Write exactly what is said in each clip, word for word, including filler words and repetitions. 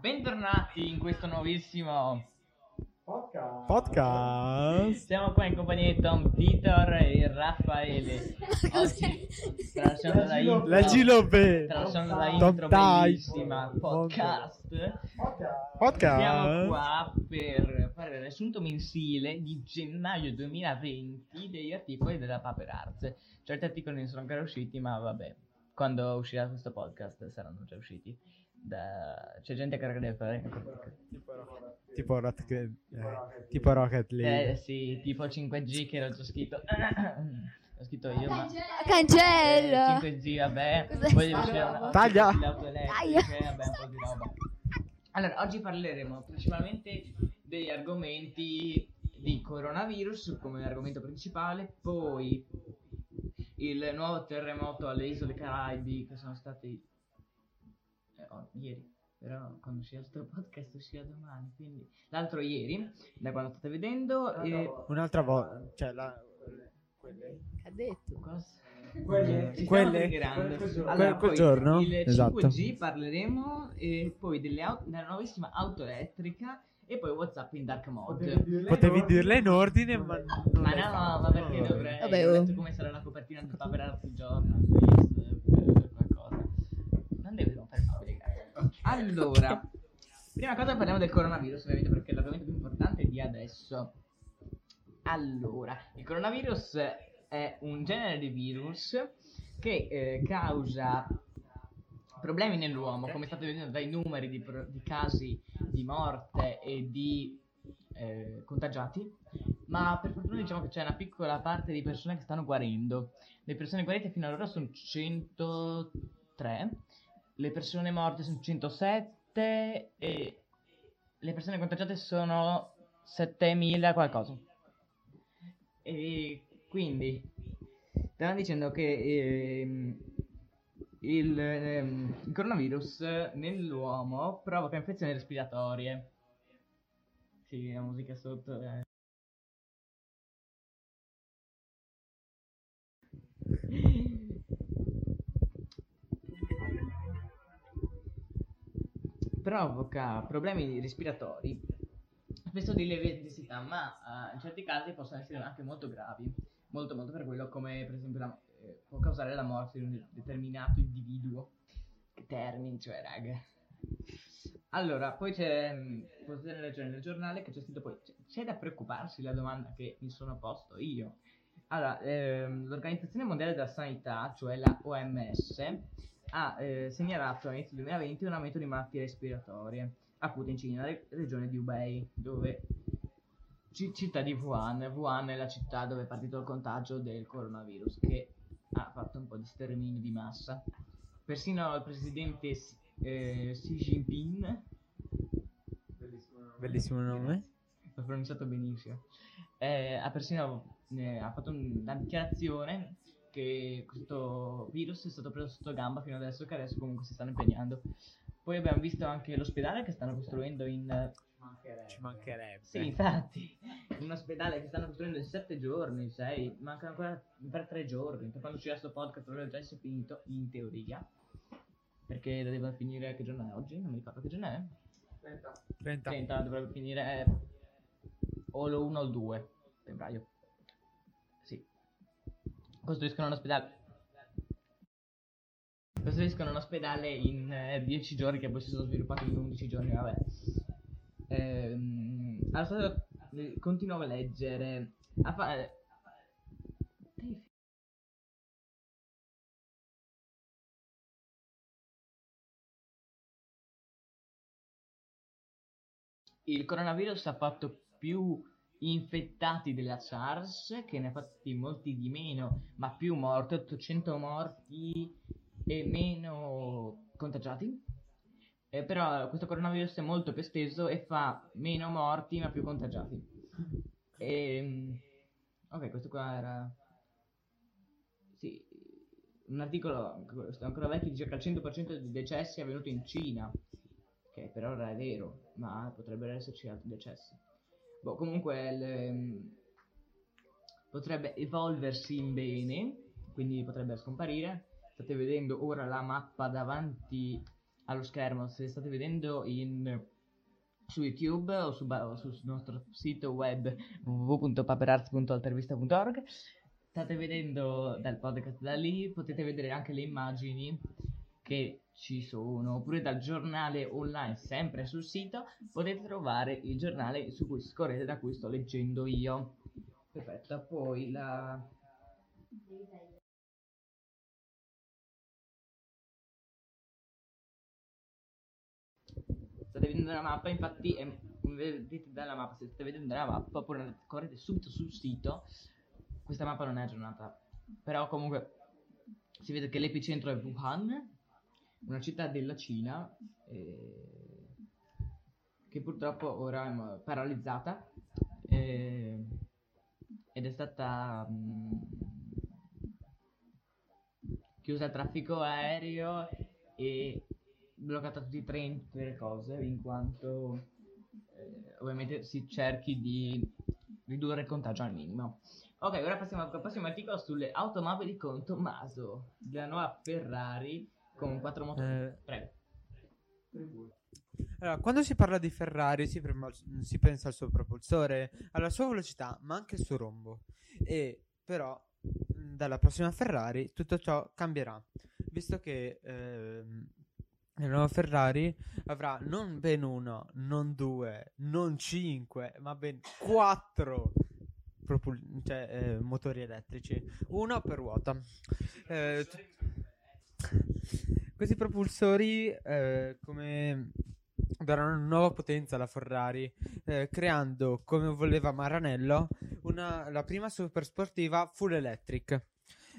Bentornati in questo nuovissimo podcast. podcast. Siamo qua in compagnia di Tom, Titor e Raffaele. Oggi, tralasciando la, la intro, tralasciando la intro bellissima podcast. podcast. podcast. Siamo qua per fare il riassunto mensile di gennaio duemilaventi degli articoli della Paper Arts. Certi articoli non sono ancora usciti, ma vabbè, quando uscirà questo podcast saranno già usciti. Da... c'è gente che deve fare tipo Rocket League, eh, tipo Rocket League, eh sì, tipo cinque G che l'ho già scritto l'ho scritto io, ma cancello eh, cinque G, vabbè, poi devo uscire una... taglia elettriche, vabbè, un po' di roba. Allora, oggi parleremo principalmente degli argomenti di coronavirus come argomento principale, poi il nuovo terremoto alle Isole Caraibi che sono stati Oh, ieri, però quando uscirà il tuo podcast uscirà domani, quindi l'altro ieri, da quando state vedendo, ah, e... no, un'altra volta, cioè la... quelle ha detto cosa? Quelle, ci quelle, quelle, quelle allora, quel giorno, il esatto. cinque G parleremo, e poi delle auto, della nuovissima auto elettrica, e poi WhatsApp in dark mode. Potevi dirle in ordine, ma non ma no, ma perché no, dovrei vabbè, oh. Ho detto come sarà la copertina di Paper Arts Giornal. Allora, prima cosa parliamo del coronavirus, ovviamente, perché è l'argomento più importante di adesso. Allora, il coronavirus è un genere di virus che eh, causa problemi nell'uomo, come state vedendo dai numeri di, pro- di casi di morte e di eh, contagiati, ma per fortuna diciamo che c'è una piccola parte di persone che stanno guarendo. Le persone guarite fino ad ora sono centotré. Le persone morte sono centosette e le persone contagiate sono settemila qualcosa. E quindi stavano dicendo che eh, il, eh, il coronavirus nell'uomo provoca infezioni respiratorie. Sì, la musica sotto. Eh. Provoca problemi respiratori, spesso di lieve intensità, ma uh, in certi casi possono essere anche molto gravi, molto molto per quello, come per esempio la, eh, può causare la morte di un determinato individuo. Che termine, cioè, raga. Allora, poi c'è, mh, potete leggere nel giornale che c'è scritto poi, c'è, c'è da preoccuparsi, la domanda che mi sono posto io. Allora, ehm, l'Organizzazione Mondiale della Sanità, cioè la O M S, ha eh, segnalato all'inizio duemilaventi un aumento di malattie respiratorie acute in Cina, re- regione di Hubei, dove c- città di Wuhan. Wuhan è la città dove è partito il contagio del coronavirus, che ha fatto un po' di sterminio di massa. Persino il presidente eh, Xi Jinping, bellissimo nome, bellissimo nome. L'ho pronunciato benissimo, eh, ha persino eh, ha fatto una dichiarazione che questo virus è stato preso sotto gamba fino adesso, che adesso comunque si stanno impegnando. Poi abbiamo visto anche l'ospedale che stanno costruendo in... Ci mancherebbe. Ci mancherebbe. Sì, infatti, un ospedale che stanno costruendo in sette giorni, sei, manca ancora per tre giorni. Per quando uscirà questo podcast dovrà già essere finito, in teoria. Perché doveva finire, che giorno è oggi? Non mi ricordo che giorno è. trenta. trenta dovrebbe finire o l'uno o il due febbraio. Costruiscono un ospedale Costruiscono un ospedale in eh, dieci giorni, che poi si sono sviluppati in undici giorni, vabbè. Ehm, allora, continuo a leggere. A fa- Il coronavirus ha fatto più infettati della SARS, che ne ha fatti molti di meno, ma più morti, ottocento morti e meno contagiati. Eh, però questo coronavirus è molto più esteso e fa meno morti ma più contagiati. E, ok, questo qua era sì, un articolo ancora vecchio, dice che il cento per cento dei decessi è avvenuto in Cina, che per ora è vero, ma potrebbero esserci altri decessi. Boh, comunque il, potrebbe evolversi in bene, quindi potrebbe scomparire. State vedendo ora la mappa davanti allo schermo se state vedendo in, su YouTube o, su, o sul nostro sito web w w w punto paper arts punto altervista punto org. State vedendo dal podcast da lì, potete vedere anche le immagini che ci sono, oppure dal giornale online, sempre sul sito, potete trovare il giornale su cui scorrete, da cui sto leggendo io. Perfetto, poi la... State vedendo la mappa, infatti, è... vedete dalla mappa, se state vedendo la mappa, oppure correte subito sul sito. Questa mappa non è aggiornata, però comunque si vede che l'epicentro è Wuhan, una città della Cina, eh, che purtroppo ora è paralizzata, eh, ed è stata mh, chiusa al traffico aereo e bloccata tutti i treni, tutte le cose, in quanto eh, ovviamente si cerchi di ridurre il contagio al minimo. Ok, ora passiamo al prossimo articolo sulle automobili con Tommaso, della nuova Ferrari con quattro motori. Eh, Prego. Allora, quando si parla di Ferrari si, prema, si pensa al suo propulsore, alla sua velocità, ma anche al suo rombo. E però dalla prossima Ferrari tutto ciò cambierà, visto che eh, la nuova Ferrari avrà non ben uno, non due, non cinque, ma ben quattro Propul- cioè, eh, motori elettrici, uno per ruota. Eh, t- questi propulsori eh, come daranno nuova potenza alla Ferrari, eh, creando, come voleva Maranello, una, la prima supersportiva full electric.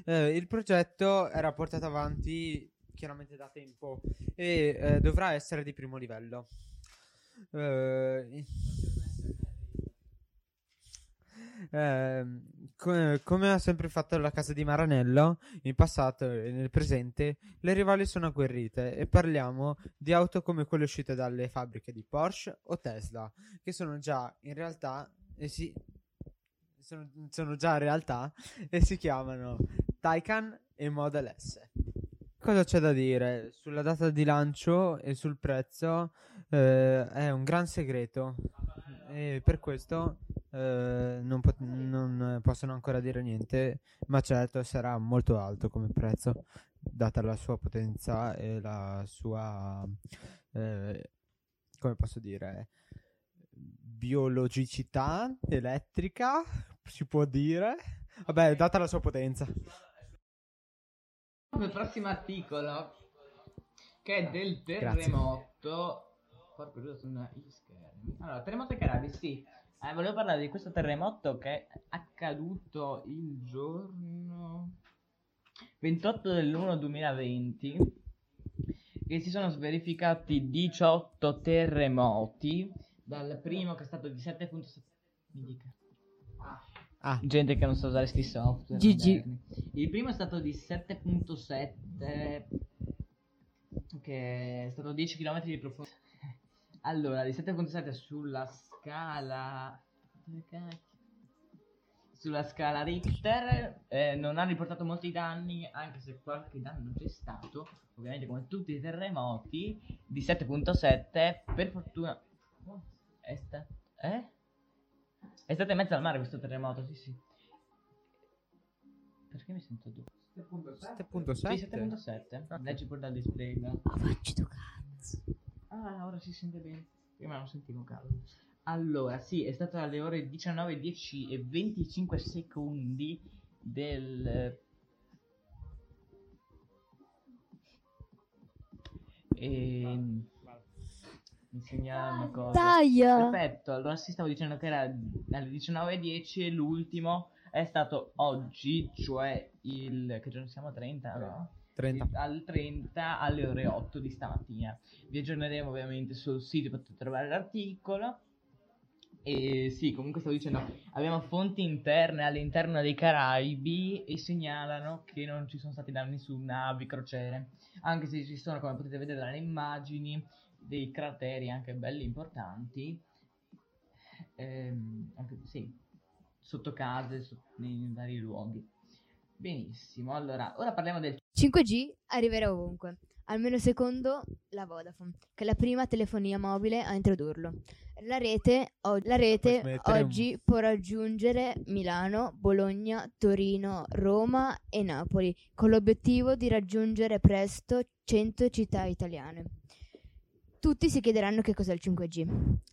Eh, il progetto era portato avanti chiaramente da tempo e eh, dovrà essere di primo livello. Eh, Eh, come, come ha sempre fatto la casa di Maranello in passato e nel presente, le rivali sono agguerrite e parliamo di auto come quelle uscite dalle fabbriche di Porsche o Tesla, che sono già in realtà e si, sono, sono già realtà e si chiamano Taycan e Model S. Cosa c'è da dire sulla data di lancio e sul prezzo? Eh, è un gran segreto e per questo Uh, non, pot- non possono ancora dire niente, ma certo sarà molto alto come prezzo, data la sua potenza e la sua eh, come posso dire biologicità elettrica, si può dire, vabbè, data la sua potenza. Il prossimo articolo, che è del terremoto. Porco giusto, sono gli schermi. Allora, terremoto ai Caraibi, sì. Eh, volevo parlare di questo terremoto che è accaduto il giorno ventotto del primo duemilaventi, che si sono verificati diciotto terremoti, dal primo che è stato di sette virgola sette. Mi dica. Ah, gente che non sa usare sti software. G G. Il primo è stato di sette virgola sette, che è stato dieci chilometri di profondità. Allora, di sette virgola sette sulla scala sulla scala Richter eh, non ha riportato molti danni, anche se qualche danno c'è stato, ovviamente come tutti i terremoti di sette virgola sette. Per fortuna è stato eh? è stato in mezzo al mare questo terremoto, sì sì. Perché mi sento duro? sette virgola sette? Sì, sette virgola sette. Okay. Leggi pure dal display. Ma facci tu cazzo. Ah, ora si sente bene. Prima non sentivo caldo. Allora, sì, è stato alle ore diciannove e dieci e venticinque secondi del... E... mi segnala una cosa. Taglia! Perfetto, allora sì, stavo dicendo che era alle diciannove e dieci e l'ultimo è stato oggi, cioè il... che giorno siamo? trenta, allora... trenta. Al trenta alle ore otto di stamattina. Vi aggiorneremo ovviamente sul sito, potete trovare l'articolo. E sì, comunque stavo dicendo, abbiamo fonti interne all'interno dei Caraibi e segnalano che non ci sono stati danni su navi, crociere, anche se ci sono, come potete vedere dalle immagini, dei crateri anche belli importanti, ehm, anche, sì, sotto case, su, nei vari luoghi. Benissimo, allora, ora parliamo del cinque G, arriverà ovunque. almeno secondo la Vodafone, che è la prima telefonia mobile a introdurlo. La rete, o- la rete oggi un... può raggiungere Milano, Bologna, Torino, Roma e Napoli, con l'obiettivo di raggiungere presto cento città italiane. Tutti si chiederanno che cos'è il cinque G.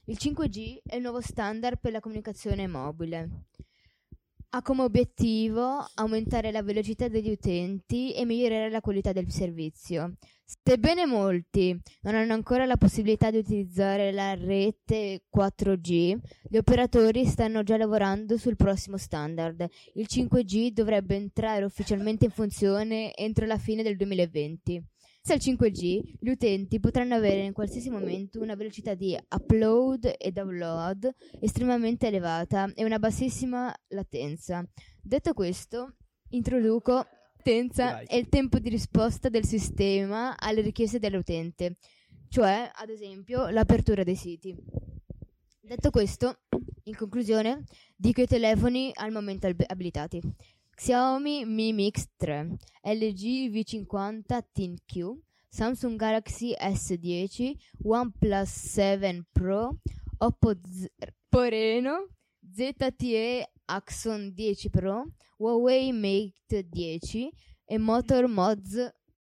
Il cinque G è il nuovo standard per la comunicazione mobile. Ha come obiettivo aumentare la velocità degli utenti e migliorare la qualità del servizio. Sebbene molti non hanno ancora la possibilità di utilizzare la rete quattro G, gli operatori stanno già lavorando sul prossimo standard. Il cinque G dovrebbe entrare ufficialmente in funzione entro la fine del duemilaventi. Grazie al cinque G, gli utenti potranno avere in qualsiasi momento una velocità di upload e download estremamente elevata e una bassissima latenza. Detto questo, introduco latenza e il tempo di risposta del sistema alle richieste dell'utente, cioè, ad esempio, l'apertura dei siti. Detto questo, in conclusione, dico i telefoni al momento ab- abilitati. Xiaomi Mi Mix tre, L G V cinquanta ThinQ, Samsung Galaxy S dieci, OnePlus sette Pro, Oppo Z- Reno, Z T E Axon dieci Pro, Huawei Mate dieci e Motor Mods